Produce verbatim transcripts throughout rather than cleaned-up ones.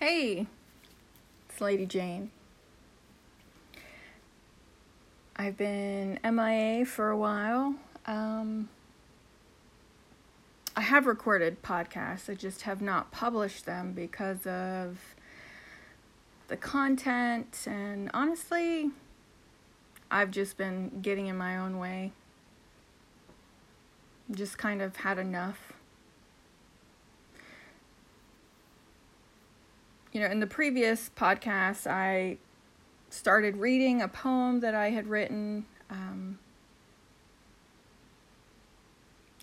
Hey, it's Lady Jane. I've been M I A for a while. Um, I have recorded podcasts. I just have not published them because of the content. And honestly, I've just been getting in my own way. Just kind of had enough. You know, in the previous podcast, I started reading a poem that I had written. Um,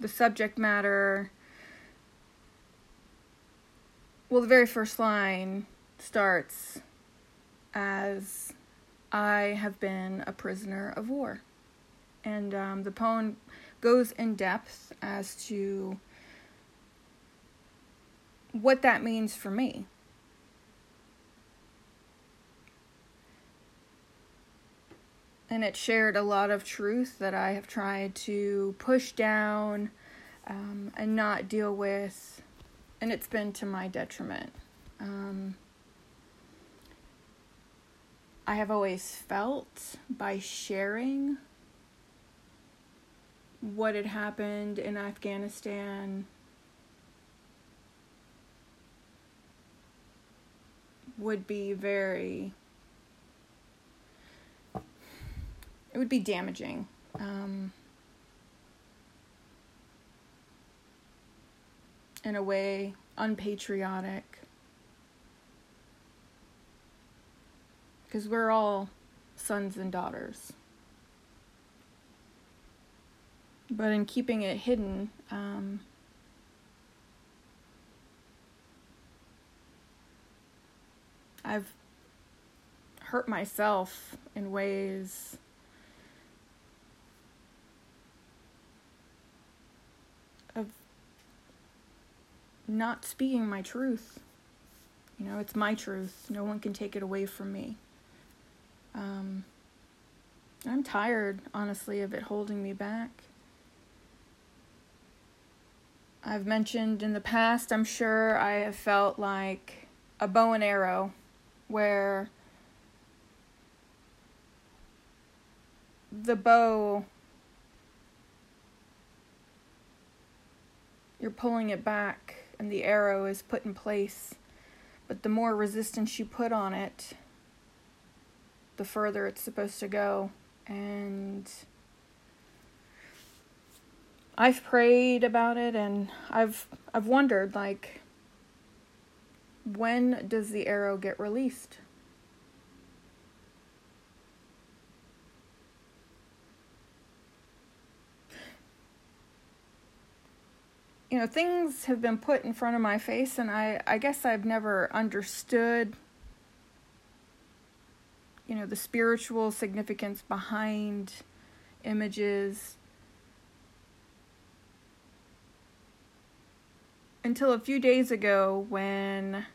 the subject matter, well, the very first line starts as, I have been a prisoner of war. And um, the poem goes in depth as to what that means for me. And it shared a lot of truth that I have tried to push down um, and not deal with. And it's been to my detriment. Um, I have always felt by sharing what had happened in Afghanistan, would be very... It would be damaging. Um, in a way, unpatriotic. Because we're all sons and daughters. But in keeping it hidden, um, I've hurt myself in ways of not speaking my truth. You know, it's my truth. No one can take it away from me. Um, I'm tired, honestly, of it holding me back. I've mentioned in the past, I'm sure, I have felt like a bow and arrow where the bow, you're pulling it back and the arrow is put in place. But the more resistance you put on it, the further it's supposed to go. And I've prayed about it, and I've I've wondered, like, when does the arrow get released? You know, things have been put in front of my face, and I, I guess I've never understood, you know, the spiritual significance behind images until a few days ago when,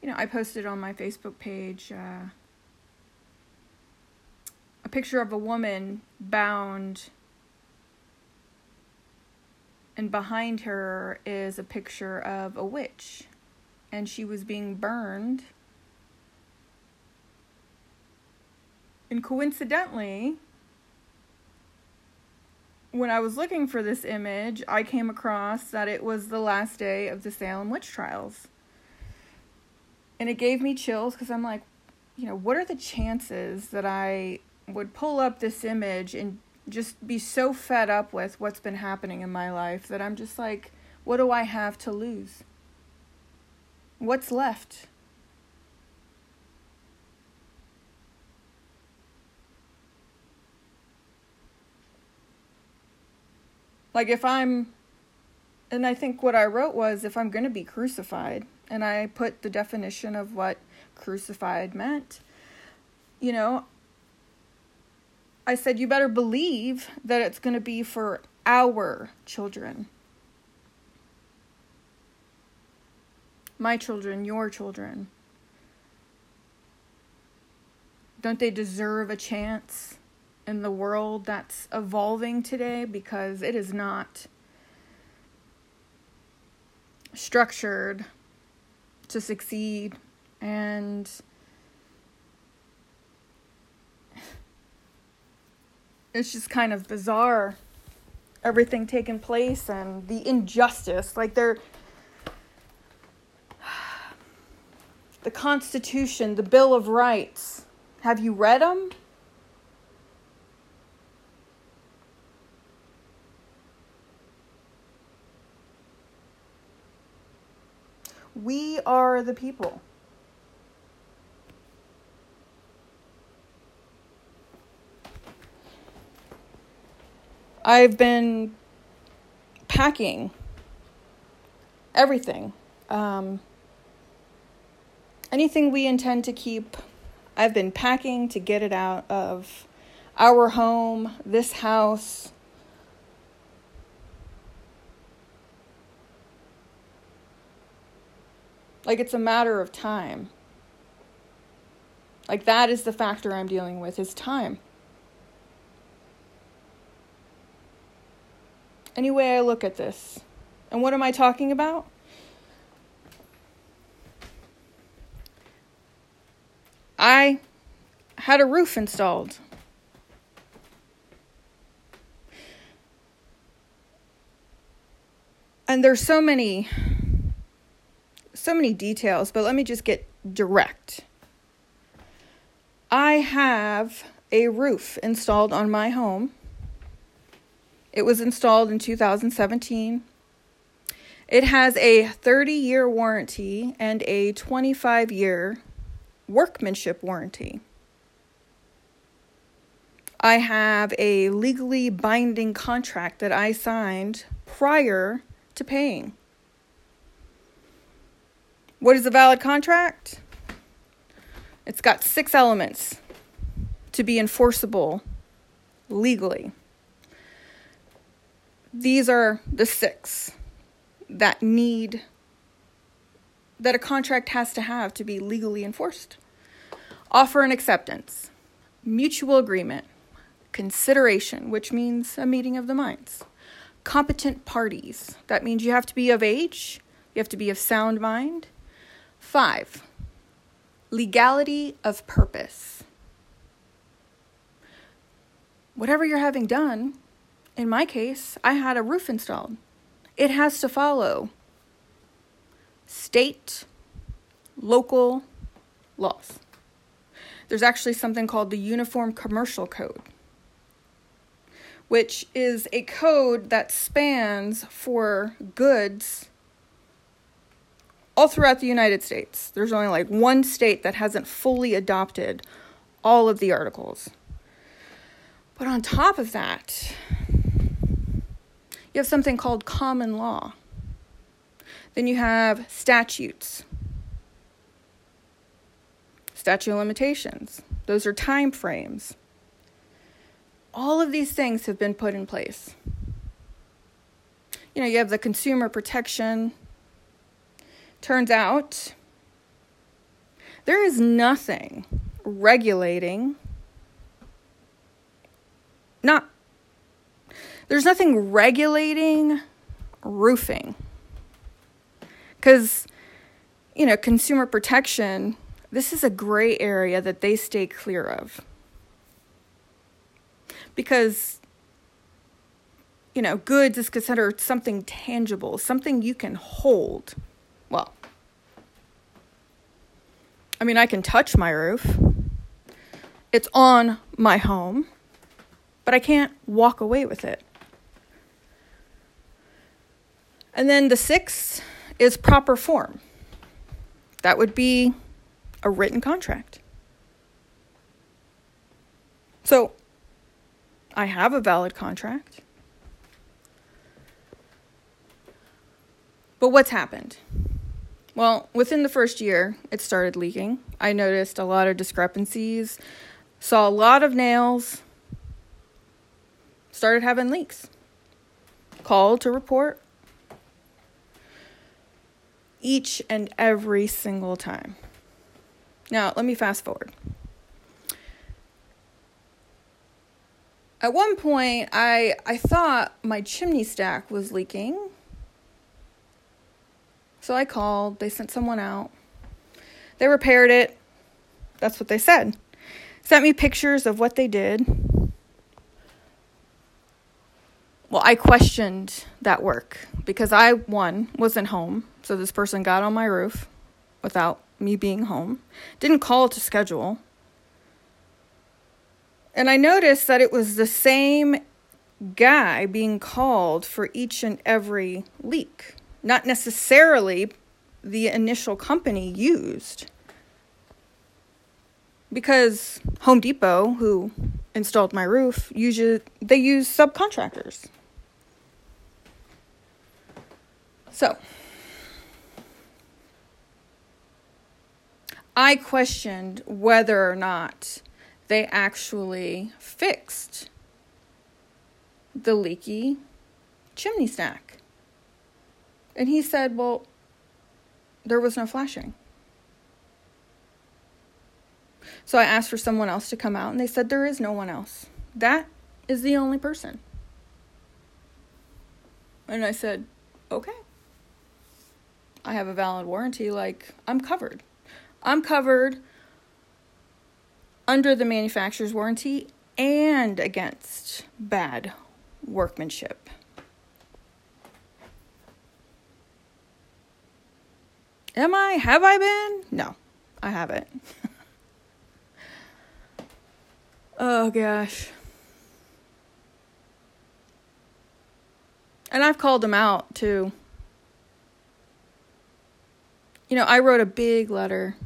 you know, I posted on my Facebook page uh, a picture of a woman bound, and behind her is a picture of a witch, and she was being burned. And coincidentally, when I was looking for this image, I came across that it was the last day of the Salem witch trials. And it gave me chills because I'm like, you know, what are the chances that I would pull up this image and just be so fed up with what's been happening in my life that I'm just like, what do I have to lose? What's left? Like, if I'm, and I think what I wrote was, if I'm going to be crucified, and I put the definition of what crucified meant, you know, I said, you better believe that it's going to be for our children. My children, your children. Don't they deserve a chance? In the world that's evolving today, because it is not structured to succeed, and it's just kind of bizarre, everything taking place and the injustice. Like, they're the Constitution, the Bill of Rights. Have you read them? We are the people. I've been packing everything. Um, anything we intend to keep, I've been packing to get it out of our home, this house. Like, it's a matter of time. Like, that is the factor I'm dealing with, is time. Any way I look at this. And what am I talking about? I had a roof installed. And there's so many... So many details, but let me just get direct. I have a roof installed on my home. It was installed in two thousand seventeen. It has a thirty-year warranty and a twenty-five-year workmanship warranty. I have a legally binding contract that I signed prior to paying. What is a valid contract? It's got six elements to be enforceable legally. These are the six that need, that a contract has to have to be legally enforced. Offer and acceptance, mutual agreement, consideration, which means a meeting of the minds, competent parties. That means you have to be of age, you have to be of sound mind. Five, legality of purpose. Whatever you're having done, in my case, I had a roof installed. It has to follow state, local laws. There's actually something called the Uniform Commercial Code, which is a code that spans for goods all throughout the United States. There's only like one state that hasn't fully adopted all of the articles. But on top of that, you have something called common law. Then you have statutes, statute of limitations. Those are time frames. All of these things have been put in place. You know, you have the consumer protection. Turns out, there is nothing regulating, not, there's nothing regulating roofing. Because, you know, consumer protection, this is a gray area that they stay clear of. Because, you know, goods is considered something tangible, something you can hold. Well, I mean, I can touch my roof. It's on my home, but I can't walk away with it. And then the sixth is proper form. That would be a written contract. So I have a valid contract. But what's happened? Well, within the first year, it started leaking. I noticed a lot of discrepancies, saw a lot of nails, started having leaks. Called to report each and every single time. Now, let me fast forward. At one point, I, I thought my chimney stack was leaking. So I called. They sent someone out. They repaired it. That's what they said. Sent me pictures of what they did. Well, I questioned that work because I, one, wasn't home. So this person got on my roof without me being home. Didn't call to schedule. And I noticed that it was the same guy being called for each and every leak. Not necessarily the initial company used. Because Home Depot, who installed my roof, usually they use subcontractors. So I questioned whether or not they actually fixed the leaky chimney stack. And he said, well, there was no flashing. So I asked for someone else to come out, and they said, there is no one else. That is the only person. And I said, okay. I have a valid warranty. Like, I'm covered. I'm covered under the manufacturer's warranty and against bad workmanship. Am I? Have I been? No, I haven't. Oh, gosh. And I've called them out, too. You know, I wrote a big letter.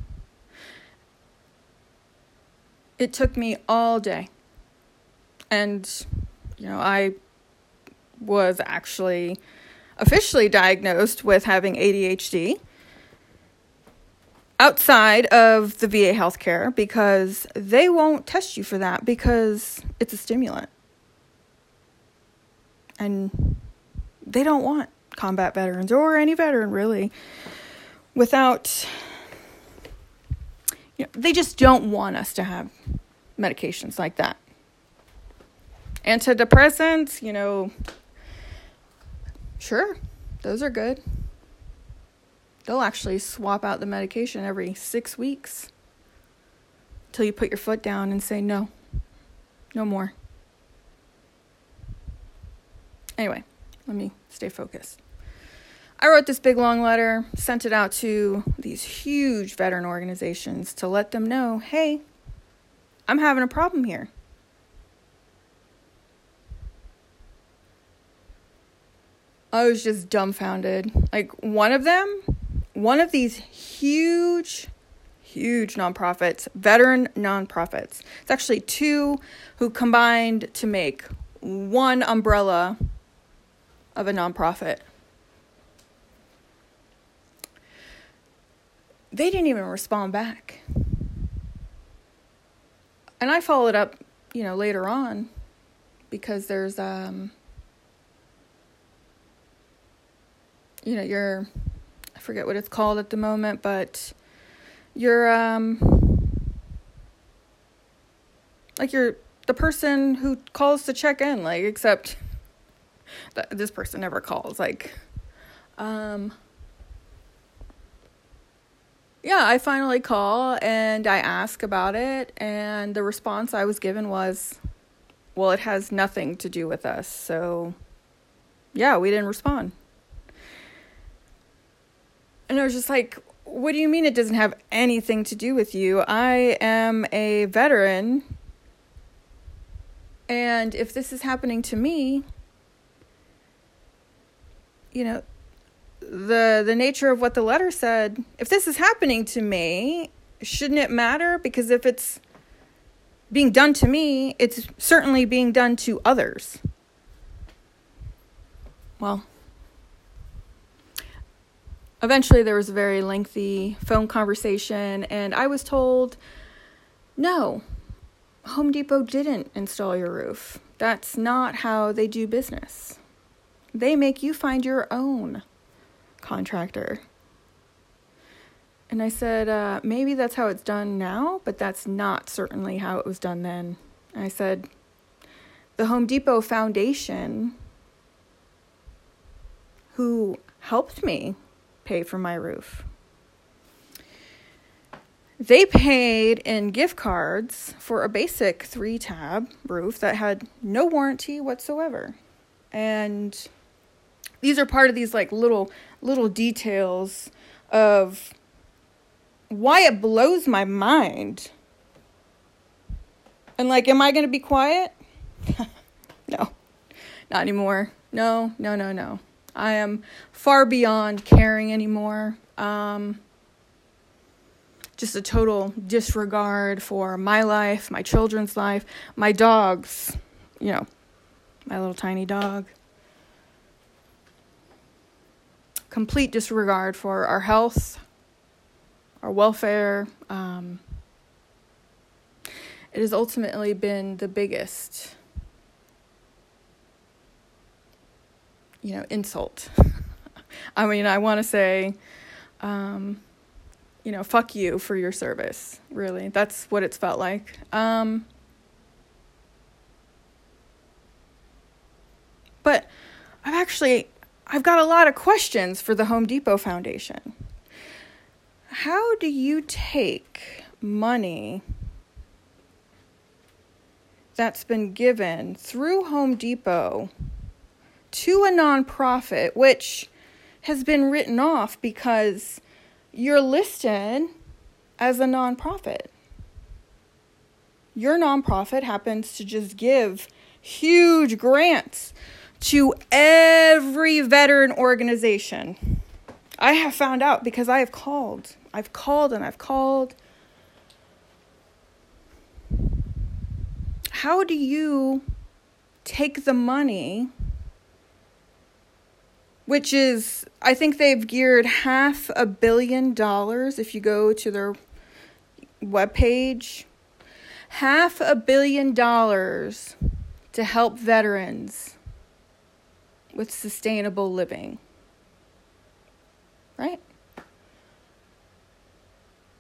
It took me all day. And, you know, I was actually officially diagnosed with having A D H D outside of the V A healthcare, because they won't test you for that because it's a stimulant. And they don't want combat veterans or any veteran, really, without, you know, they just don't want us to have medications like that. Antidepressants, you know, sure, those are good. They'll actually swap out the medication every six weeks till you put your foot down and say, no, no more. Anyway, let me stay focused. I wrote this big long letter, sent it out to these huge veteran organizations to let them know, hey, I'm having a problem here. I was just dumbfounded. Like, one of them, one of these huge, huge nonprofits, veteran nonprofits. It's actually two who combined to make one umbrella of a nonprofit. They didn't even respond back. And I followed up, you know, later on, because there's, um, you know, your, I forget what it's called at the moment, but your, um, like your, the person who calls to check in, like, except that this person never calls, like, um, yeah, I finally call and I ask about it, and the response I was given was, well, it has nothing to do with us, so yeah, we didn't respond. And I was just like, what do you mean it doesn't have anything to do with you? I am a veteran. And if this is happening to me, you know, the the nature of what the letter said, if this is happening to me, shouldn't it matter? Because if it's being done to me, it's certainly being done to others. Well, eventually, there was a very lengthy phone conversation, and I was told, no, Home Depot didn't install your roof. That's not how they do business. They make you find your own contractor. And I said, uh, maybe that's how it's done now, but that's not certainly how it was done then. And I said, the Home Depot Foundation, who helped me pay for my roof. They paid in gift cards for a basic three-tab roof that had no warranty whatsoever. And these are part of these like little little details of why it blows my mind. And like, am I going to be quiet? No, not anymore. No, no, no, no. I am far beyond caring anymore. Um, just a total disregard for my life, my children's life, my dogs, you know, my little tiny dog. Complete disregard for our health, our welfare. Um, it has ultimately been the biggest, you know, insult. I mean, I want to say, um, you know, fuck you for your service. Really, that's what it's felt like. Um, but I've actually... I've got a lot of questions for the Home Depot Foundation. How do you take money that's been given through Home Depot to a nonprofit, which has been written off because you're listed as a nonprofit? Your nonprofit happens to just give huge grants to every veteran organization. I have found out because I have called. I've called and I've called. How do you take the money, which is, I think they've geared half a billion dollars, if you go to their webpage, half a billion dollars to help veterans with sustainable living, right?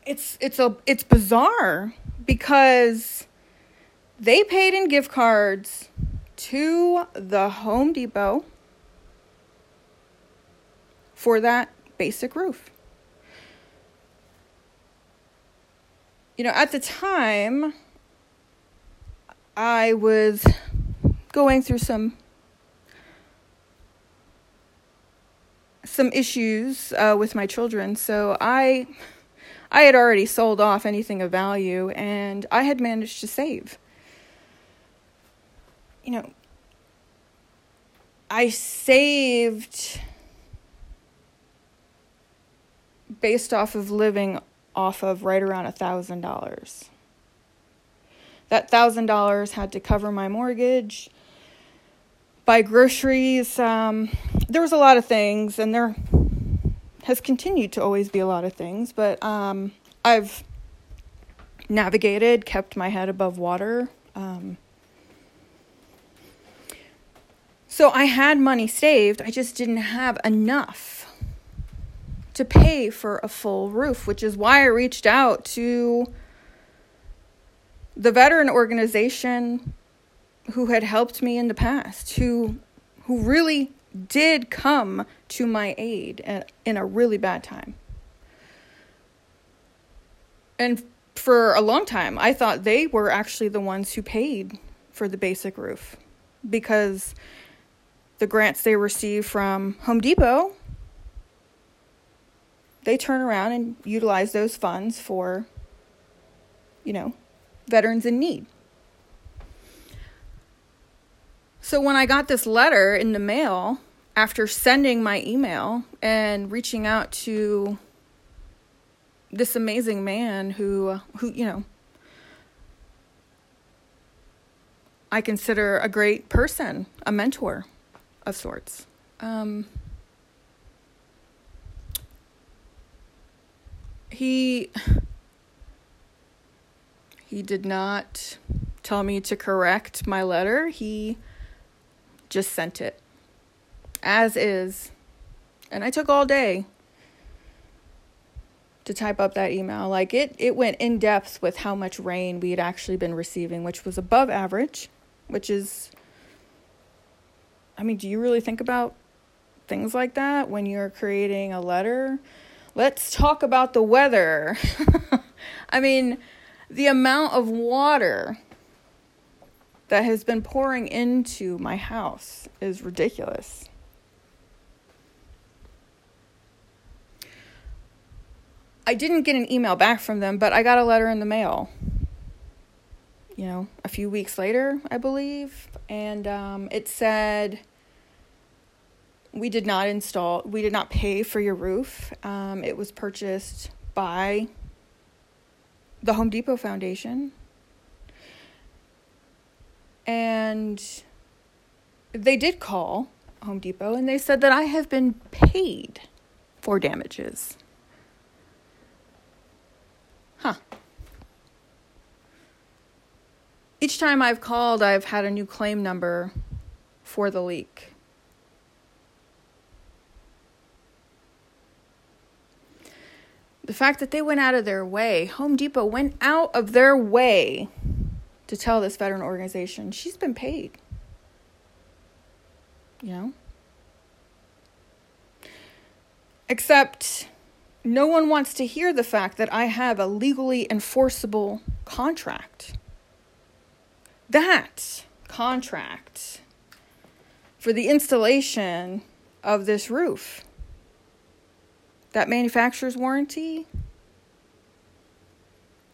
It's it's a it's bizarre because they paid in gift cards to the Home Depot for that basic roof. You know, at the time, I was going through some some issues uh, with my children. So I I had already sold off anything of value, and I had managed to save. You know, I saved based off of living off of right around one thousand dollars. That one thousand dollars had to cover my mortgage, buy groceries. Um, there was a lot of things, and there has continued to always be a lot of things, but um, I've navigated, kept my head above water. Um, so I had money saved. I just didn't have enough to pay for a full roof, which is why I reached out to the veteran organization who had helped me in the past, who who really did come to my aid at, in a really bad time. And for a long time, I thought they were actually the ones who paid for the basic roof, because the grants they received from Home Depot, they turn around and utilize those funds for, you know, veterans in need. So when I got this letter in the mail, after sending my email and reaching out to this amazing man who, who you know, I consider a great person, a mentor of sorts. Um, he, he did not tell me to correct my letter. He just sent it as is. And I took all day to type up that email. Like it, it went in depth with how much rain we had actually been receiving, which was above average, which is, I mean, do you really think about things like that when you're creating a letter. Let's talk about the weather. I mean, the amount of water that has been pouring into my house is ridiculous. I didn't get an email back from them, but I got a letter in the mail, you know, a few weeks later, I believe. And um, it said, we did not install, we did not pay for your roof. Um, it was purchased by the Home Depot Foundation. And they did call Home Depot, and they said that I have been paid for damages. Huh. Each time I've called, I've had a new claim number for the leak. The fact that they went out of their way, Home Depot went out of their way to tell this veteran organization, she's been paid. You know? Except no one wants to hear the fact that I have a legally enforceable contract. That contract for the installation of this roof, that manufacturer's warranty,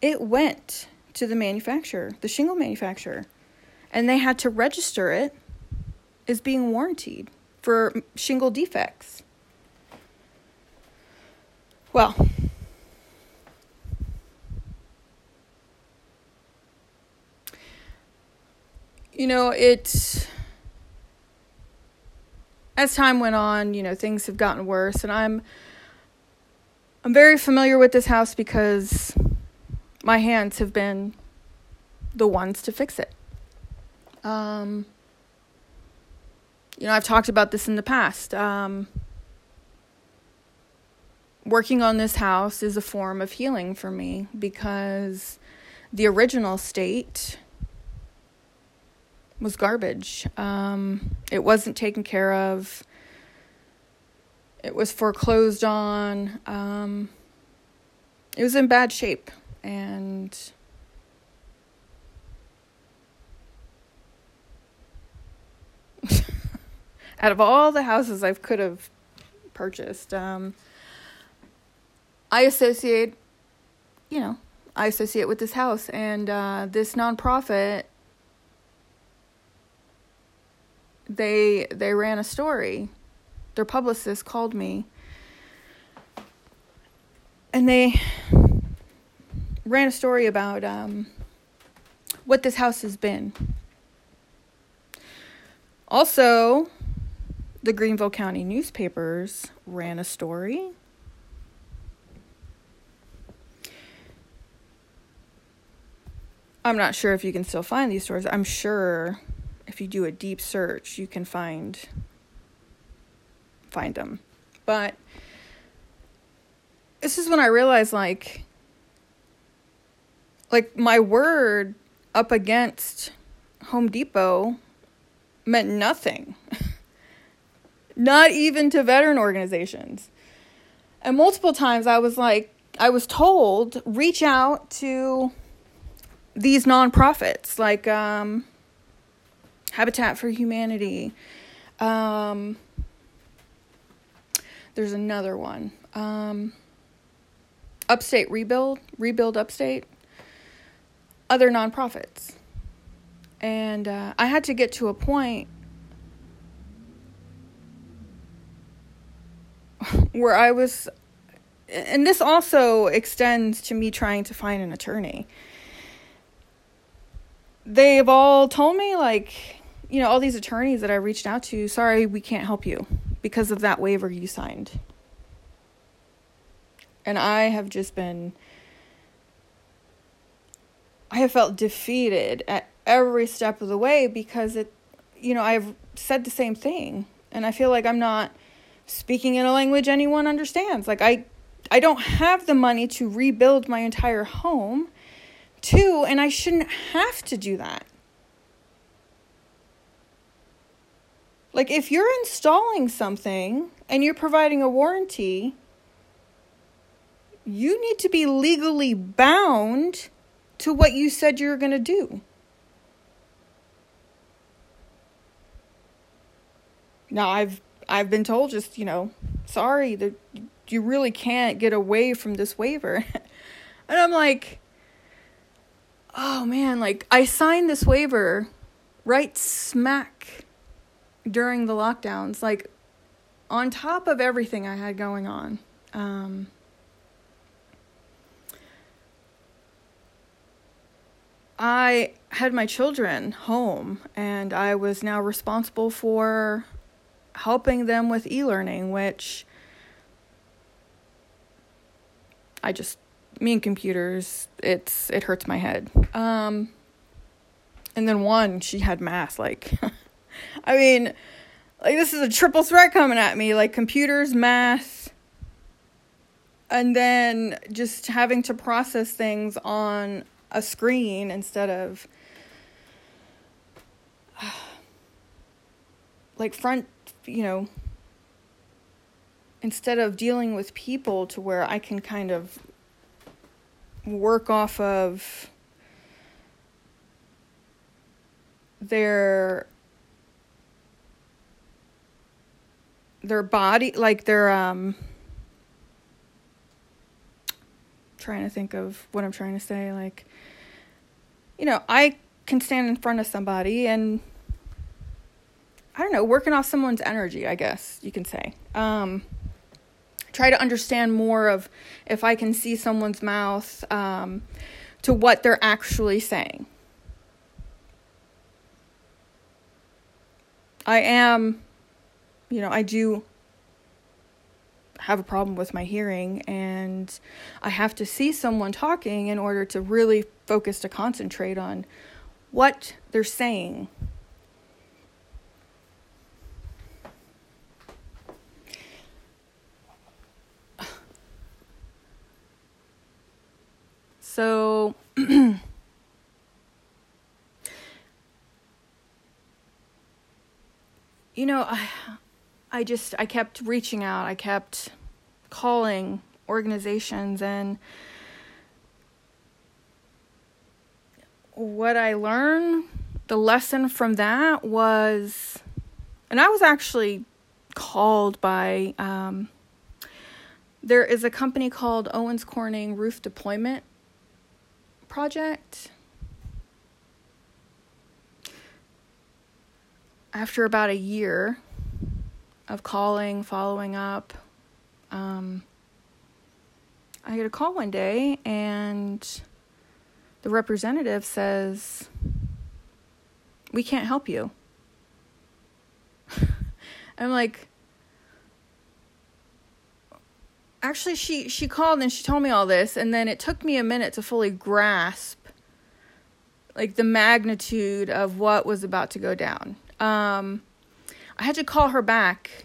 it went to the manufacturer, the shingle manufacturer, and they had to register it as being warranted for shingle defects. Well, you know, it, as time went on, you know, things have gotten worse, and I'm I'm very familiar with this house because my hands have been the ones to fix it. Um, you know, I've talked about this in the past. Um, working on this house is a form of healing for me because the original state was garbage. Um, it wasn't taken care of. It was foreclosed on. Um, it was in bad shape. And out of all the houses I could have purchased, um, I associate, you know, I associate with this house and uh, this nonprofit. They they ran a story. Their publicist called me, and they ran a story about um, what this house has been. Also, the Greenville County newspapers ran a story. I'm not sure if you can still find these stories. I'm sure if you do a deep search, you can find find them. But this is when I realized, like, Like, my word up against Home Depot meant nothing. Not even to veteran organizations. And multiple times I was like, I was told, reach out to these nonprofits, like um, Habitat for Humanity. Um, there's another one. Um, Upstate Rebuild. Rebuild Upstate. Other nonprofits. And uh, I had to get to a point where I was, and this also extends to me trying to find an attorney. They've all told me, like, you know, all these attorneys that I reached out to, sorry, we can't help you because of that waiver you signed. And I have just been I have felt defeated at every step of the way because it, you know, I've said the same thing, and I feel like I'm not speaking in a language anyone understands. Like I, I don't have the money to rebuild my entire home, too, and I shouldn't have to do that. Like, if you're installing something and you're providing a warranty, you need to be legally bound to what you said you were going to do. Now, I've I've been told, just, you know, sorry, that you really can't get away from this waiver. And I'm like, oh, man, like, I signed this waiver right smack during the lockdowns, like, on top of everything I had going on. Um, I had my children home, and I was now responsible for helping them with e-learning, which I just, me and computers, it's, it hurts my head. Um, and then one, she had math, like, I mean, like, this is a triple threat coming at me, like computers, math, and then just having to process things on a screen instead of uh, like front, you know, instead of dealing with people to where I can kind of work off of their their body, like their, um, trying to think of what I'm trying to say, like, you know, I can stand in front of somebody and, I don't know, working off someone's energy, I guess you can say. Um, try to understand more of, if I can see someone's mouth, um, to what they're actually saying. I am... You know, I do have a problem with my hearing, and I have to see someone talking in order to really focus, to concentrate on what they're saying. So... you know, I... I just, I kept reaching out, I kept calling organizations, and what I learned, the lesson from that was, and I was actually called by, um, there is a company called Owens Corning Roof Deployment Project. After about a year of calling, following up, um, I get a call one day, and the representative says, "We can't help you." I'm like, actually, she, she called and she told me all this, and then it took me a minute to fully grasp, like, the magnitude of what was about to go down. Um... I had to call her back.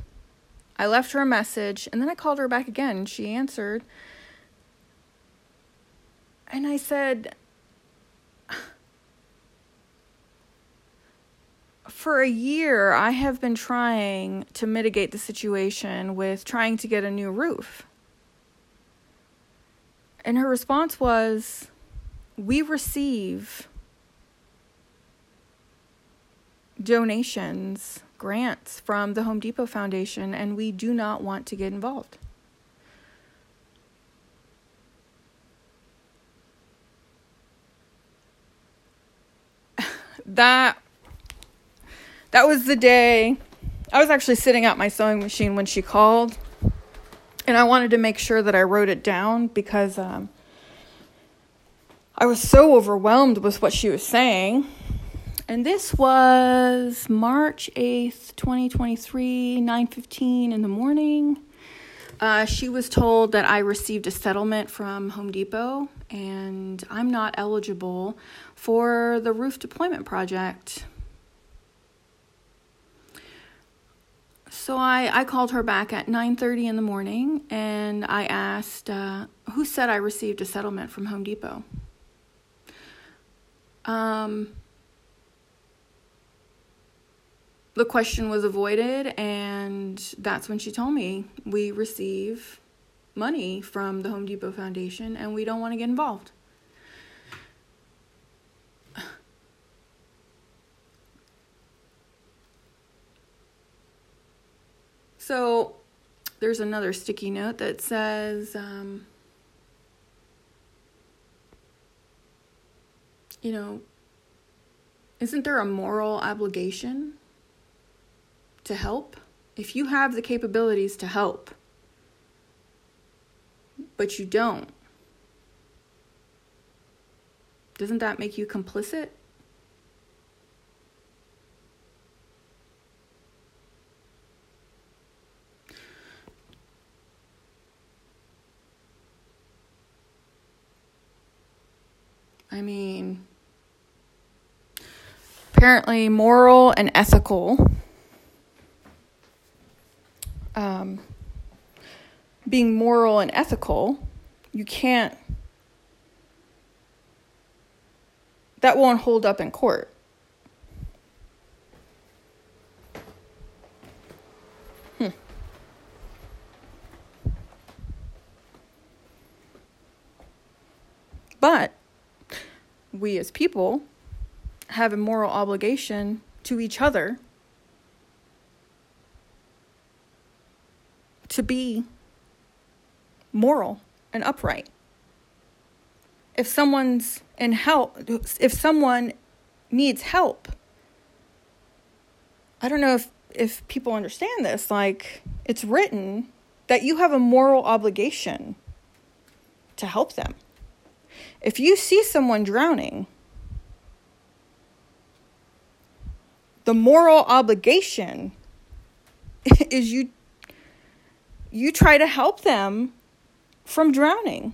I left her a message, and then I called her back again. She answered. And I said, for a year, I have been trying to mitigate the situation with trying to get a new roof. And her response was, we receive donations, grants from the Home Depot Foundation, and we do not want to get involved. that that was the day. I was actually sitting at my sewing machine when she called, and I wanted to make sure that I wrote it down, because um, I was so overwhelmed with what she was saying. And this was March eighth, twenty twenty-three, nine fifteen in the morning. Uh, she was told that I received a settlement from Home Depot, and I'm not eligible for the roof deployment project. So I, I called her back at nine thirty in the morning, and I asked, uh, who said I received a settlement from Home Depot? Um... the question was avoided, and that's when she told me, we receive money from the Home Depot Foundation and we don't want to get involved. So there's another sticky note that says, um, you know, isn't there a moral obligation to help? If you have the capabilities to help, but you don't, doesn't that make you complicit? I mean, apparently moral and ethical, um, being moral and ethical, you can't, that won't hold up in court. Hmm. But we as people have a moral obligation to each other to be moral and upright. If someone's in help, if someone needs help, I don't know if, if people understand this, like, it's written that you have a moral obligation to help them. If you see someone drowning, the moral obligation is you you try to help them from drowning.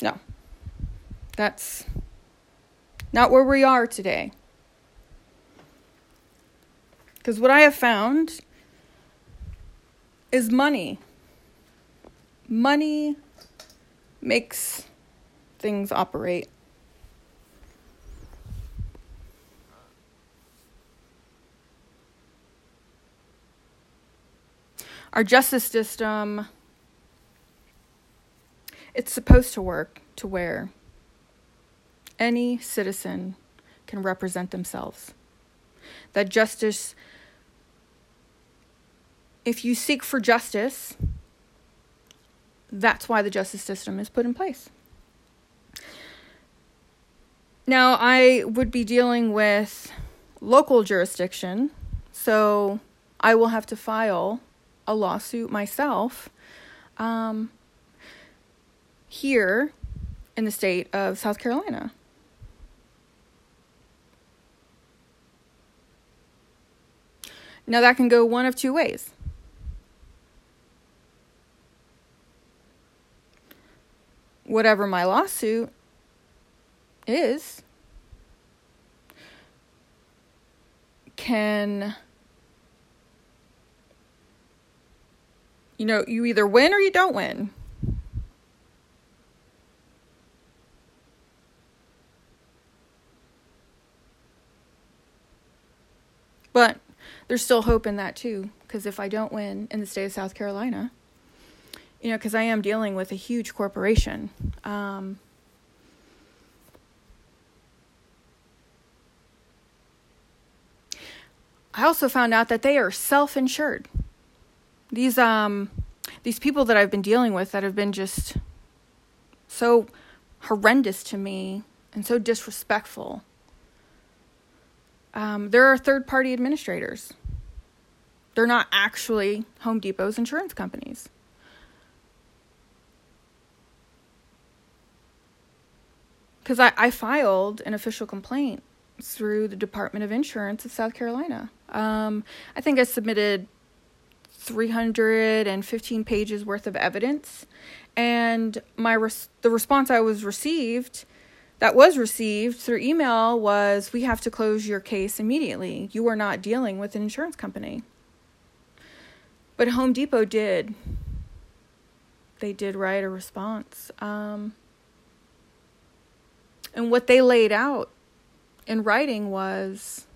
No. That's not where we are today. Because what I have found is money. Money makes things operate. Our justice system, it's supposed to work to where any citizen can represent themselves. That justice, if you seek for justice, that's why the justice system is put in place. Now, I would be dealing with local jurisdiction, so I will have to file a lawsuit myself um, here in the state of South Carolina. Now, that can go one of two ways. Whatever my lawsuit is can, you know, you either win or you don't win. But there's still hope in that too, because if I don't win in the state of South Carolina, you know, because I am dealing with a huge corporation. Um, I also found out that they are self-insured. These um, these people that I've been dealing with that have been just so horrendous to me and so disrespectful. Um, there are third-party administrators. They're not actually Home Depot's insurance companies. Because I, I filed an official complaint through the Department of Insurance of South Carolina. Um, I think I submitted three hundred fifteen pages worth of evidence. And my res- the response I was received, that was received through email was, we have to close your case immediately. You are not dealing with an insurance company. But Home Depot did. they did write a response. Um, and what they laid out in writing was,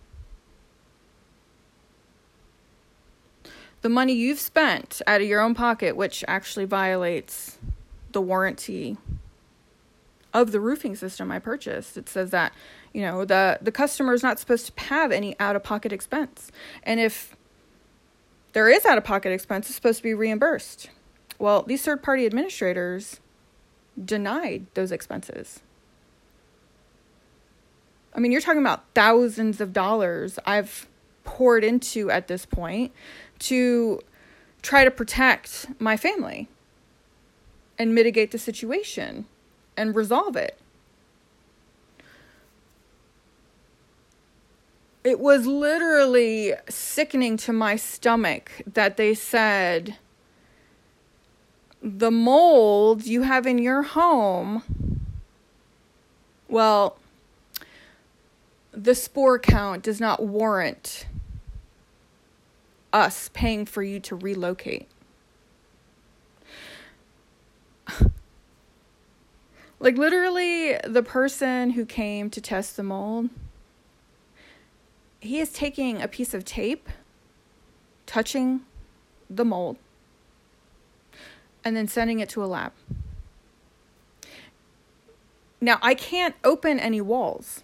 the money you've spent out of your own pocket, which actually violates the warranty of the roofing system I purchased. It says that, you know, the, the customer is not supposed to have any out-of-pocket expense. And if there is out-of-pocket expense, it's supposed to be reimbursed. Well, these third-party administrators denied those expenses. I mean, you're talking about thousands of dollars I've poured into at this point to try to protect my family and mitigate the situation and resolve it. It was literally sickening to my stomach that they said, the mold you have in your home, well, the spore count does not warrant us paying for you to relocate. Like, literally, the person who came to test the mold, he is taking a piece of tape, touching the mold, and then sending it to a lab. Now, I can't open any walls.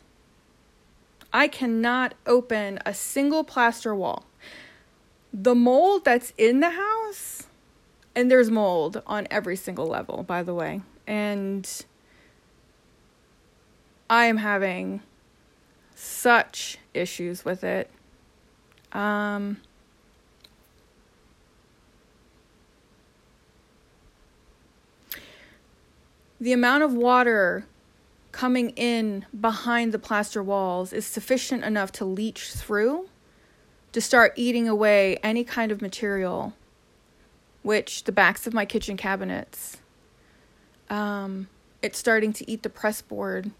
I cannot open a single plaster wall. The mold that's in the house, and there's mold on every single level, by the way, and I am having such issues with it. Um, the amount of water coming in behind the plaster walls is sufficient enough to leach through to start eating away any kind of material, which the backs of my kitchen cabinets, um, it's starting to eat the press board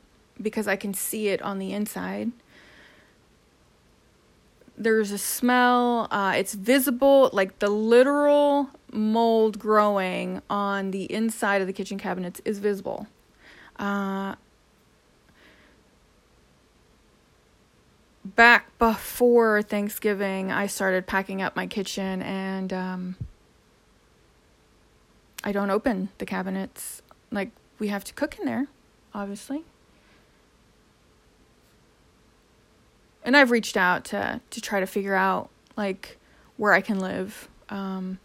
because I can see it on the inside. There's a smell, uh, it's visible, like the literal mold growing on the inside of the kitchen cabinets is visible. Uh, Back before Thanksgiving, I started packing up my kitchen, and um, I don't open the cabinets. Like, we have to cook in there, obviously. And I've reached out to, to try to figure out, like, where I can live. Um,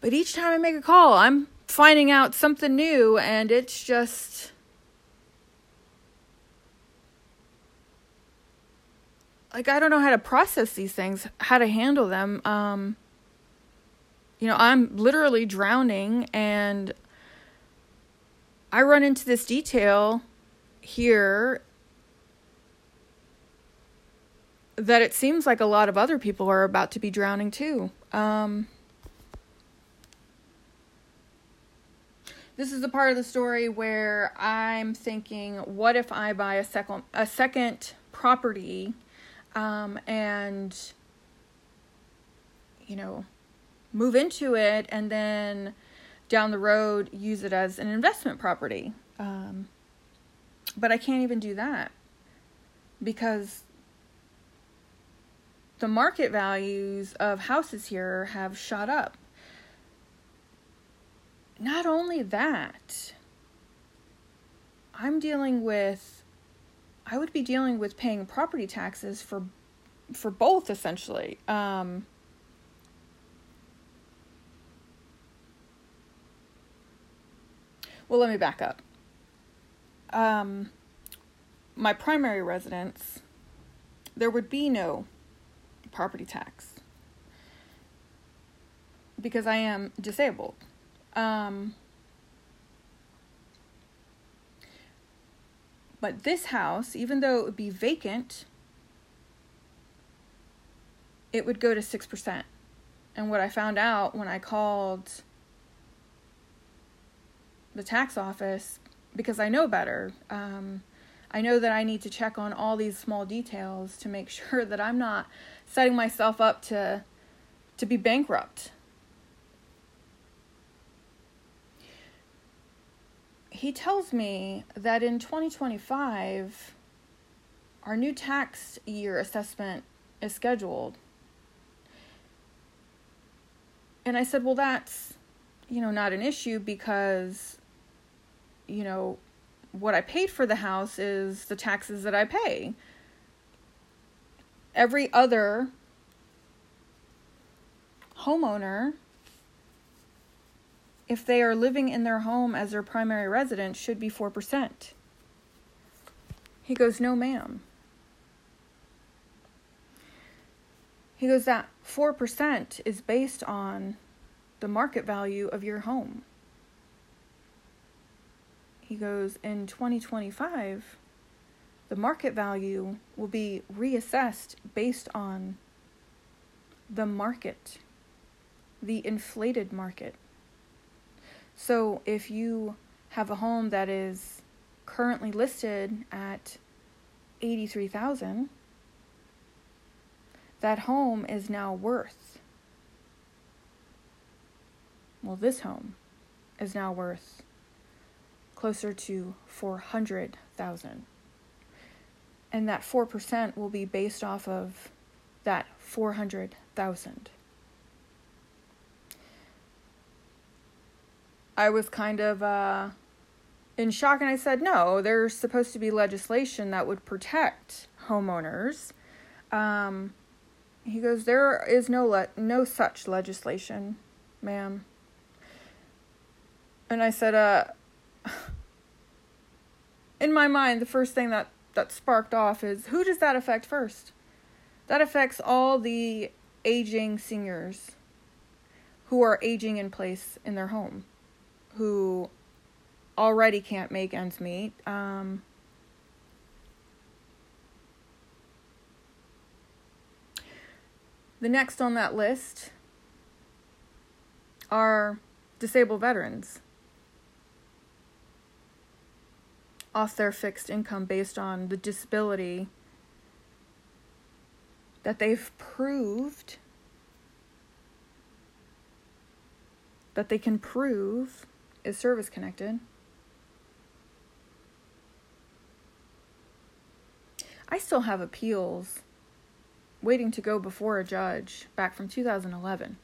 but each time I make a call, I'm finding out something new, and it's just... Like, I don't know how to process these things, how to handle them. Um, you know, I'm literally drowning, and I run into this detail here that it seems like a lot of other people are about to be drowning too. Um, this is the part of the story where I'm thinking, what if I buy a second, a second property? Um, and, you know, move into it and then down the road, use it as an investment property. Um, but I can't even do that because the market values of houses here have shot up. Not only that, I'm dealing with I would be dealing with paying property taxes for for both, essentially. Um, well, let me back up. Um, my primary residence, there would be no property tax because I am disabled. Um But this house, even though it would be vacant, it would go to six percent. And what I found out when I called the tax office, because I know better, um, I know that I need to check on all these small details to make sure that I'm not setting myself up to, to be bankrupt. he tells me that in twenty twenty-five, our new tax year assessment is scheduled. And I said, well, that's, you know, not an issue because, you know, what I paid for the house is the taxes that I pay. Every other homeowner, if they are living in their home as their primary residence, should be four percent. He goes, no, ma'am. He goes, that four percent is based on the market value of your home. He goes, in twenty twenty-five, the market value will be reassessed based on the market, the inflated market. So if you have a home that is currently listed at eighty-three thousand dollars, that home is now worth, well, this home is now worth closer to four hundred thousand dollars. And that four percent will be based off of that four hundred thousand dollars. I was kind of uh, in shock, and I said, no, there's supposed to be legislation that would protect homeowners. Um, he goes, there is no le- no such legislation, ma'am. And I said, uh, in my mind, the first thing that, that sparked off is, who does that affect first? That affects all the aging seniors who are aging in place in their home, who already can't make ends meet. Um, the next on that list are disabled veterans off their fixed income based on the disability that they've proved, that they can prove is service-connected. I still have appeals waiting to go before a judge back from two thousand eleven.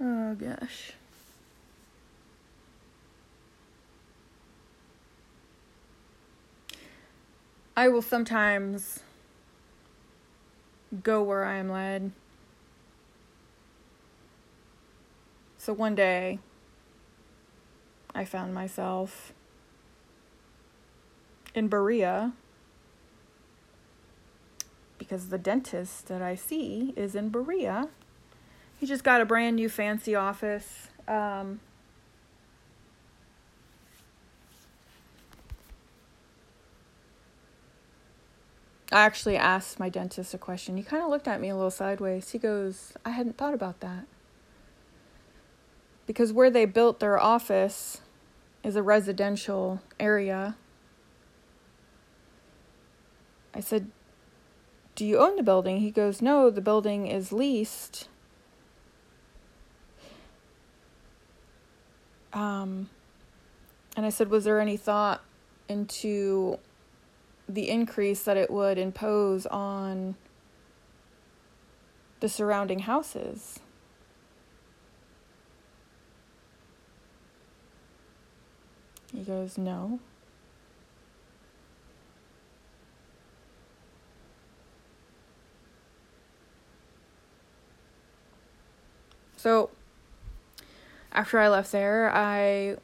Oh, gosh. I will sometimes go where I am led. So one day, I found myself in Berea because the dentist that I see is in Berea. He just got a brand new fancy office. Um, I actually asked my dentist a question. He kind of looked at me a little sideways. He goes, I hadn't thought about that. Because where they built their office is a residential area. I said, do you own the building? He goes, no, the building is leased. Um, and I said, was there any thought into the increase that it would impose on the surrounding houses? He goes, no. So, after I left there, I,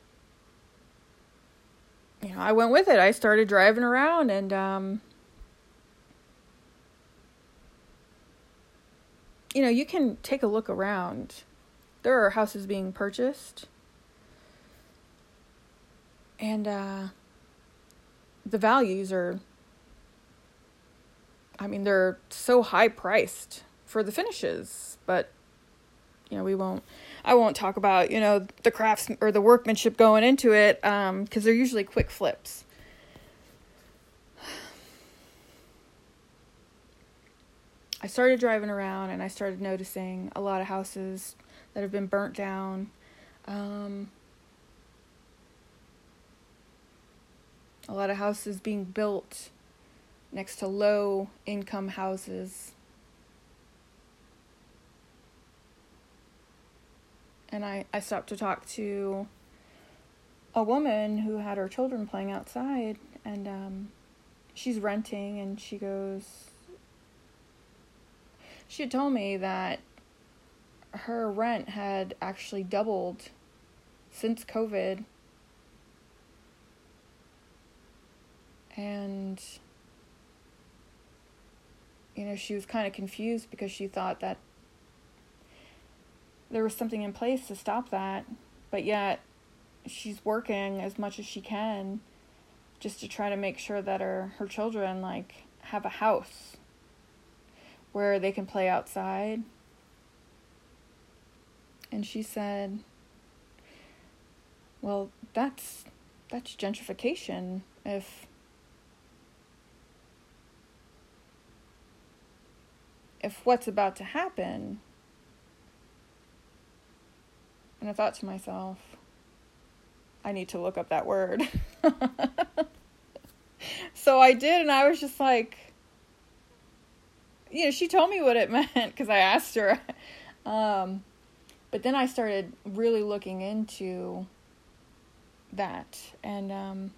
you know, I went with it. I started driving around, and, um, you know, you can take a look around. There are houses being purchased. And uh, the values are, I mean, they're so high priced for the finishes, but, you know, we won't, I won't talk about, you know, the crafts or the workmanship going into it, um, because they're usually quick flips. I started driving around and I started noticing a lot of houses that have been burnt down. Um, a lot of houses being built next to low-income houses. And I, I stopped to talk to a woman who had her children playing outside, and um, she's renting, and she goes, she had told me that her rent had actually doubled since COVID. And, you know, she was kind of confused because she thought that there was something in place to stop that, but yet she's working as much as she can just to try to make sure that her, her children, like, have a house where they can play outside. And she said, well, that's that's gentrification if if what's about to happen. And I thought to myself, I need to look up that word. So I did, and I was just like, you know, she told me what it meant because I asked her. Um, but then I started really looking into that. And um,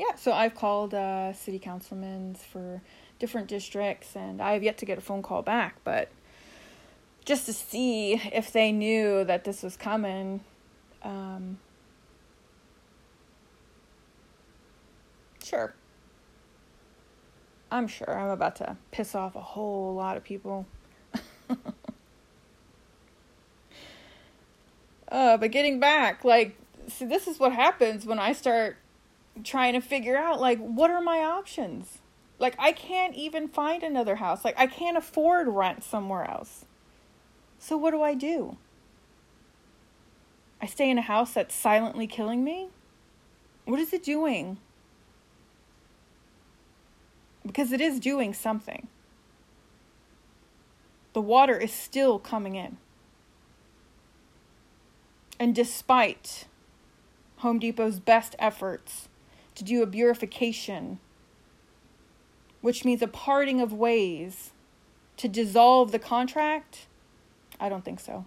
yeah, so I've called uh, city councilmen for different districts, and I have yet to get a phone call back, but just to see if they knew that this was coming. Um, sure. I'm sure I'm about to piss off a whole lot of people. uh, but getting back, like, see, this is what happens when I start trying to figure out, like, what are my options? Like, I can't even find another house. Like, I can't afford rent somewhere else. So what do I do? I stay in a house that's silently killing me? What is it doing? Because it is doing something. The water is still coming in. And despite Home Depot's best efforts to do a purification, which means a parting of ways to dissolve the contract, I don't think so.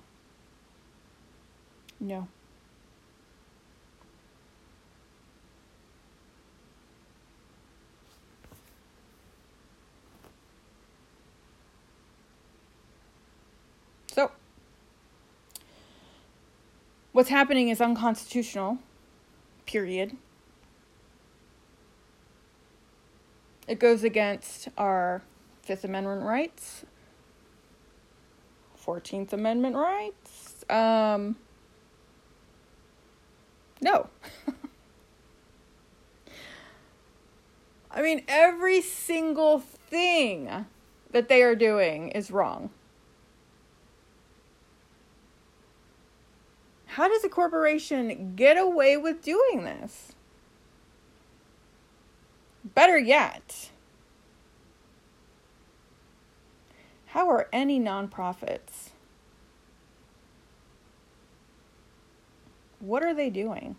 No. So, what's happening is unconstitutional, period. It goes against our Fifth Amendment rights, fourteenth Amendment rights. Um, no. I mean, every single thing that they are doing is wrong. How does a corporation get away with doing this? Better yet, how are any nonprofits? What are they doing?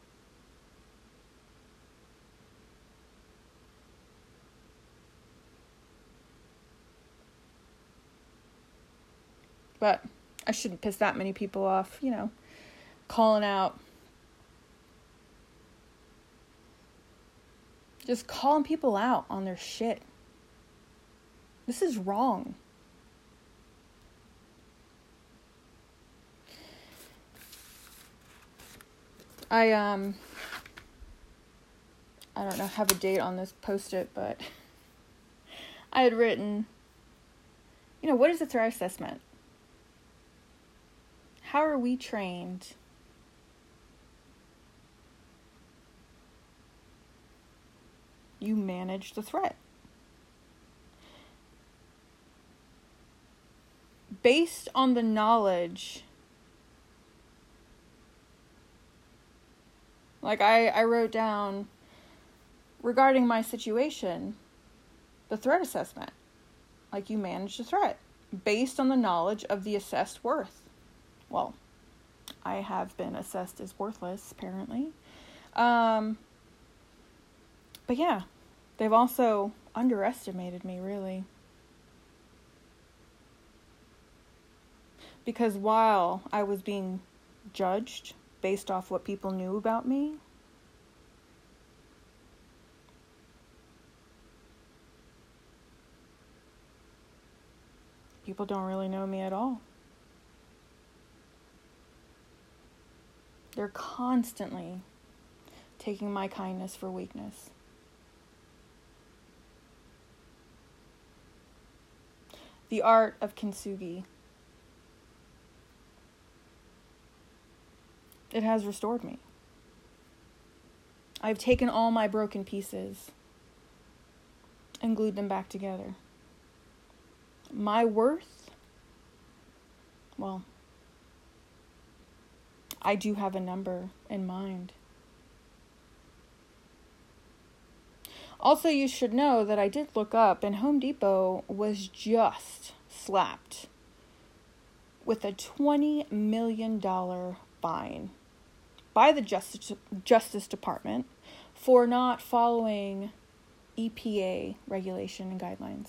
But I shouldn't piss that many people off, you know, calling out. Just calling people out on their shit. This is wrong. I, um, I don't know, have a date on this post-it, but I had written, you know, what is a threat assessment? How are we trained you manage the threat? Based on the knowledge. Like, I, I wrote down, regarding my situation, the threat assessment. Like, you manage the threat. based on the knowledge of the assessed worth. Well, I have been assessed as worthless, apparently. Um, but yeah, they've also underestimated me, really. Because while I was being judged based off what people knew about me, people don't really know me at all. They're constantly taking my kindness for weakness. The art of Kintsugi. It has restored me. I've taken all my broken pieces and glued them back together. My worth, well, I do have a number in mind. Also, you should know that I did look up, and Home Depot was just slapped with a twenty million dollars fine by the Justice, Justice Department for not following E P A regulation and guidelines.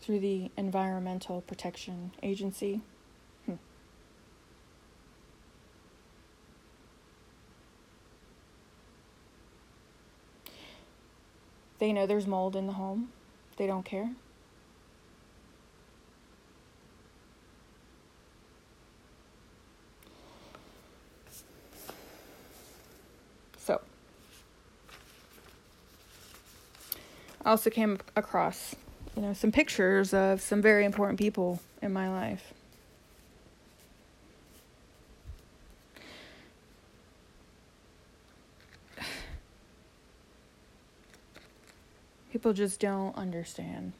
Through the Environmental Protection Agency. Hmm. They know there's mold in the home. They don't care. So, I also came across You know, some pictures of some very important people in my life. People just don't understand.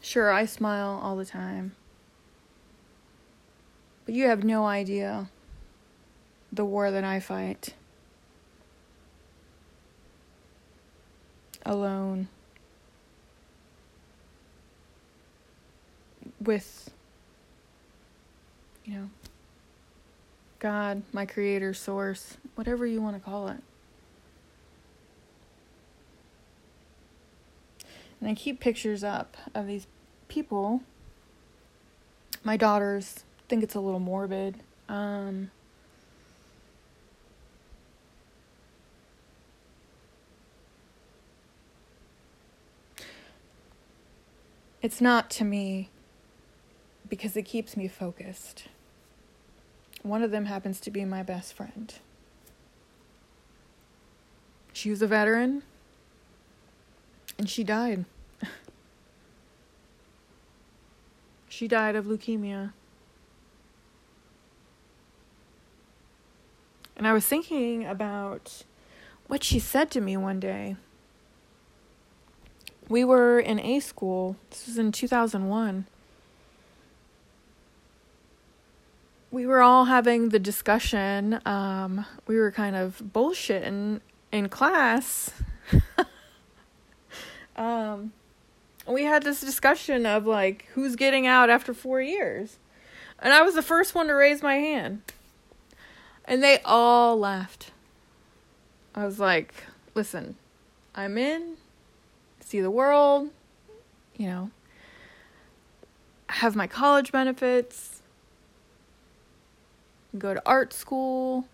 Sure, I smile all the time, but you have no idea the war that I fight. Alone, with, you know, God, my creator, source, whatever you want to call it. And I keep pictures up of these people. My daughters think it's a little morbid. Um... It's not to me, because it keeps me focused. One of them happens to be my best friend. She was a veteran, and she died. She died of leukemia. And I was thinking about what she said to me one day. We were in A school. This was in two thousand one. We were all having the discussion. Um, we were kind of bullshitting in class. um, we had this discussion of, like, who's getting out after four years. And I was the first one to raise my hand. And they all laughed. I was like, listen, I'm in. See the world, you know, have my college benefits, go to art school.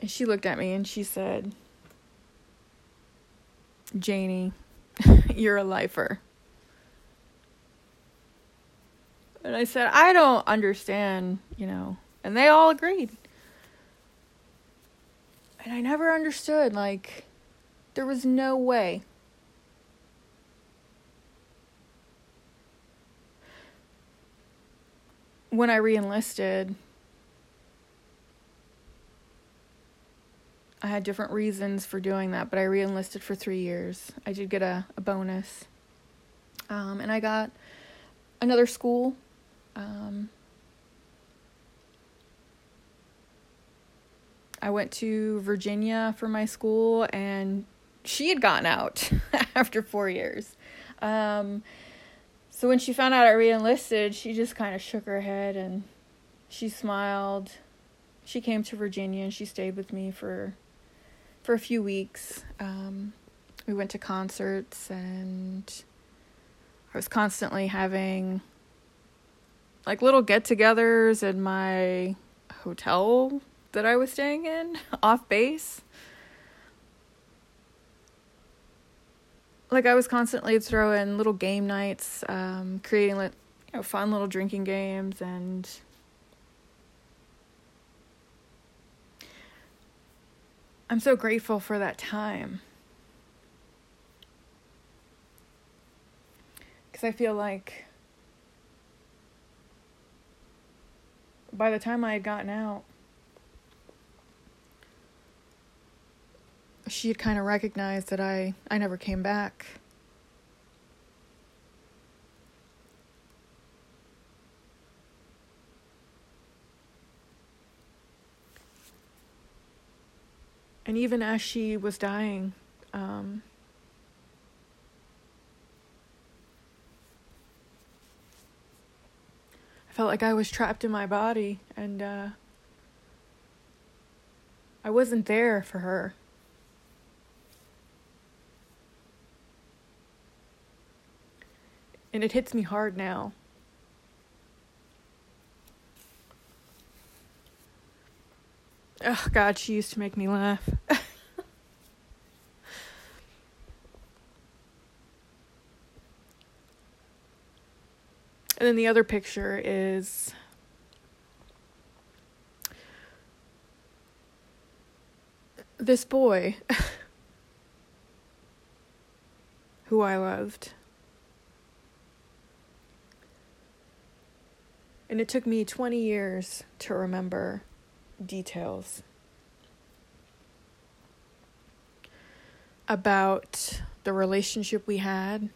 And she looked at me and she said, Janie, you're a lifer. And I said, I don't understand, you know, and they all agreed. And I never understood, like, there was no way. When I re-enlisted, I had different reasons for doing that, but I re-enlisted for three years. I did get a, a bonus. Um, and I got another school. Um, I went to Virginia for my school, and she had gotten out after four years. Um, so when she found out I re-enlisted, she just kind of shook her head and she smiled. She came to Virginia and she stayed with me for for a few weeks. Um, we went to concerts, and I was constantly having like little get-togethers in my hotel that I was staying in, off base. Like, I was constantly throwing little game nights, um, creating, like, you know, fun little drinking games, and I'm so grateful for that time. Because I feel like by the time I had gotten out, she had kind of recognized that I, I never came back. And even as she was dying, um, I felt like I was trapped in my body, and uh, I wasn't there for her. And it hits me hard now. Oh, God, she used to make me laugh. And then the other picture is this boy who I loved. And it took me twenty years to remember details about the relationship we had,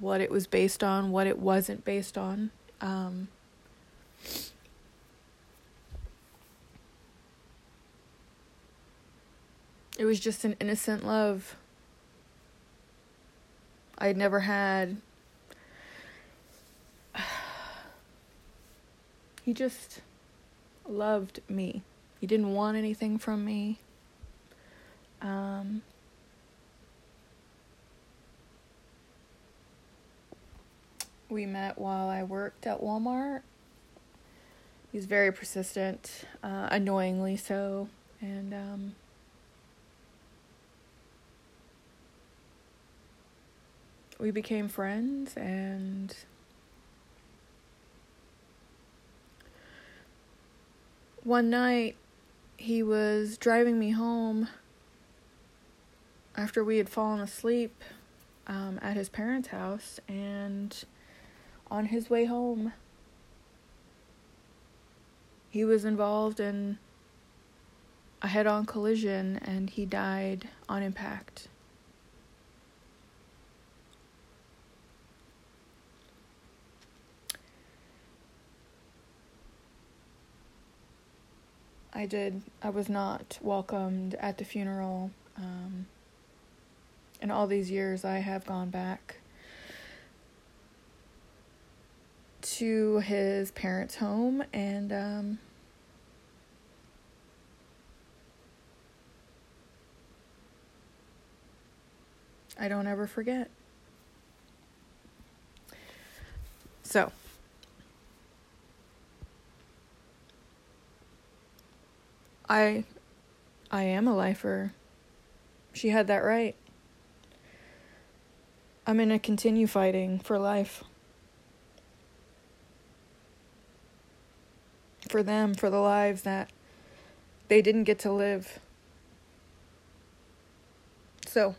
what it was based on, what it wasn't based on. Um, it was just an innocent love. I had never had... He just loved me. He didn't want anything from me. Um, we met while I worked at Walmart. He's very persistent, uh, annoyingly so, and um, we became friends, and one night, he was driving me home after we had fallen asleep um, at his parents' house, and on his way home, he was involved in a head-on collision, and he died on impact. I did. I was not welcomed at the funeral. Um, in all these years, I have gone back to his parents' home, and um, I don't ever forget. So... I I am a lifer. She had that right. I'm going to continue fighting for life. For them, for the lives that they didn't get to live. So,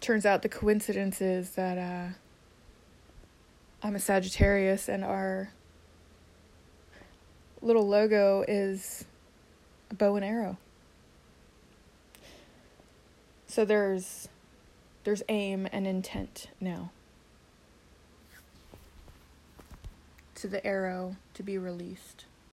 turns out the coincidence is that uh, I'm a Sagittarius, and our little logo is a bow and arrow. So there's There's aim and intent now. To the arrow to be released.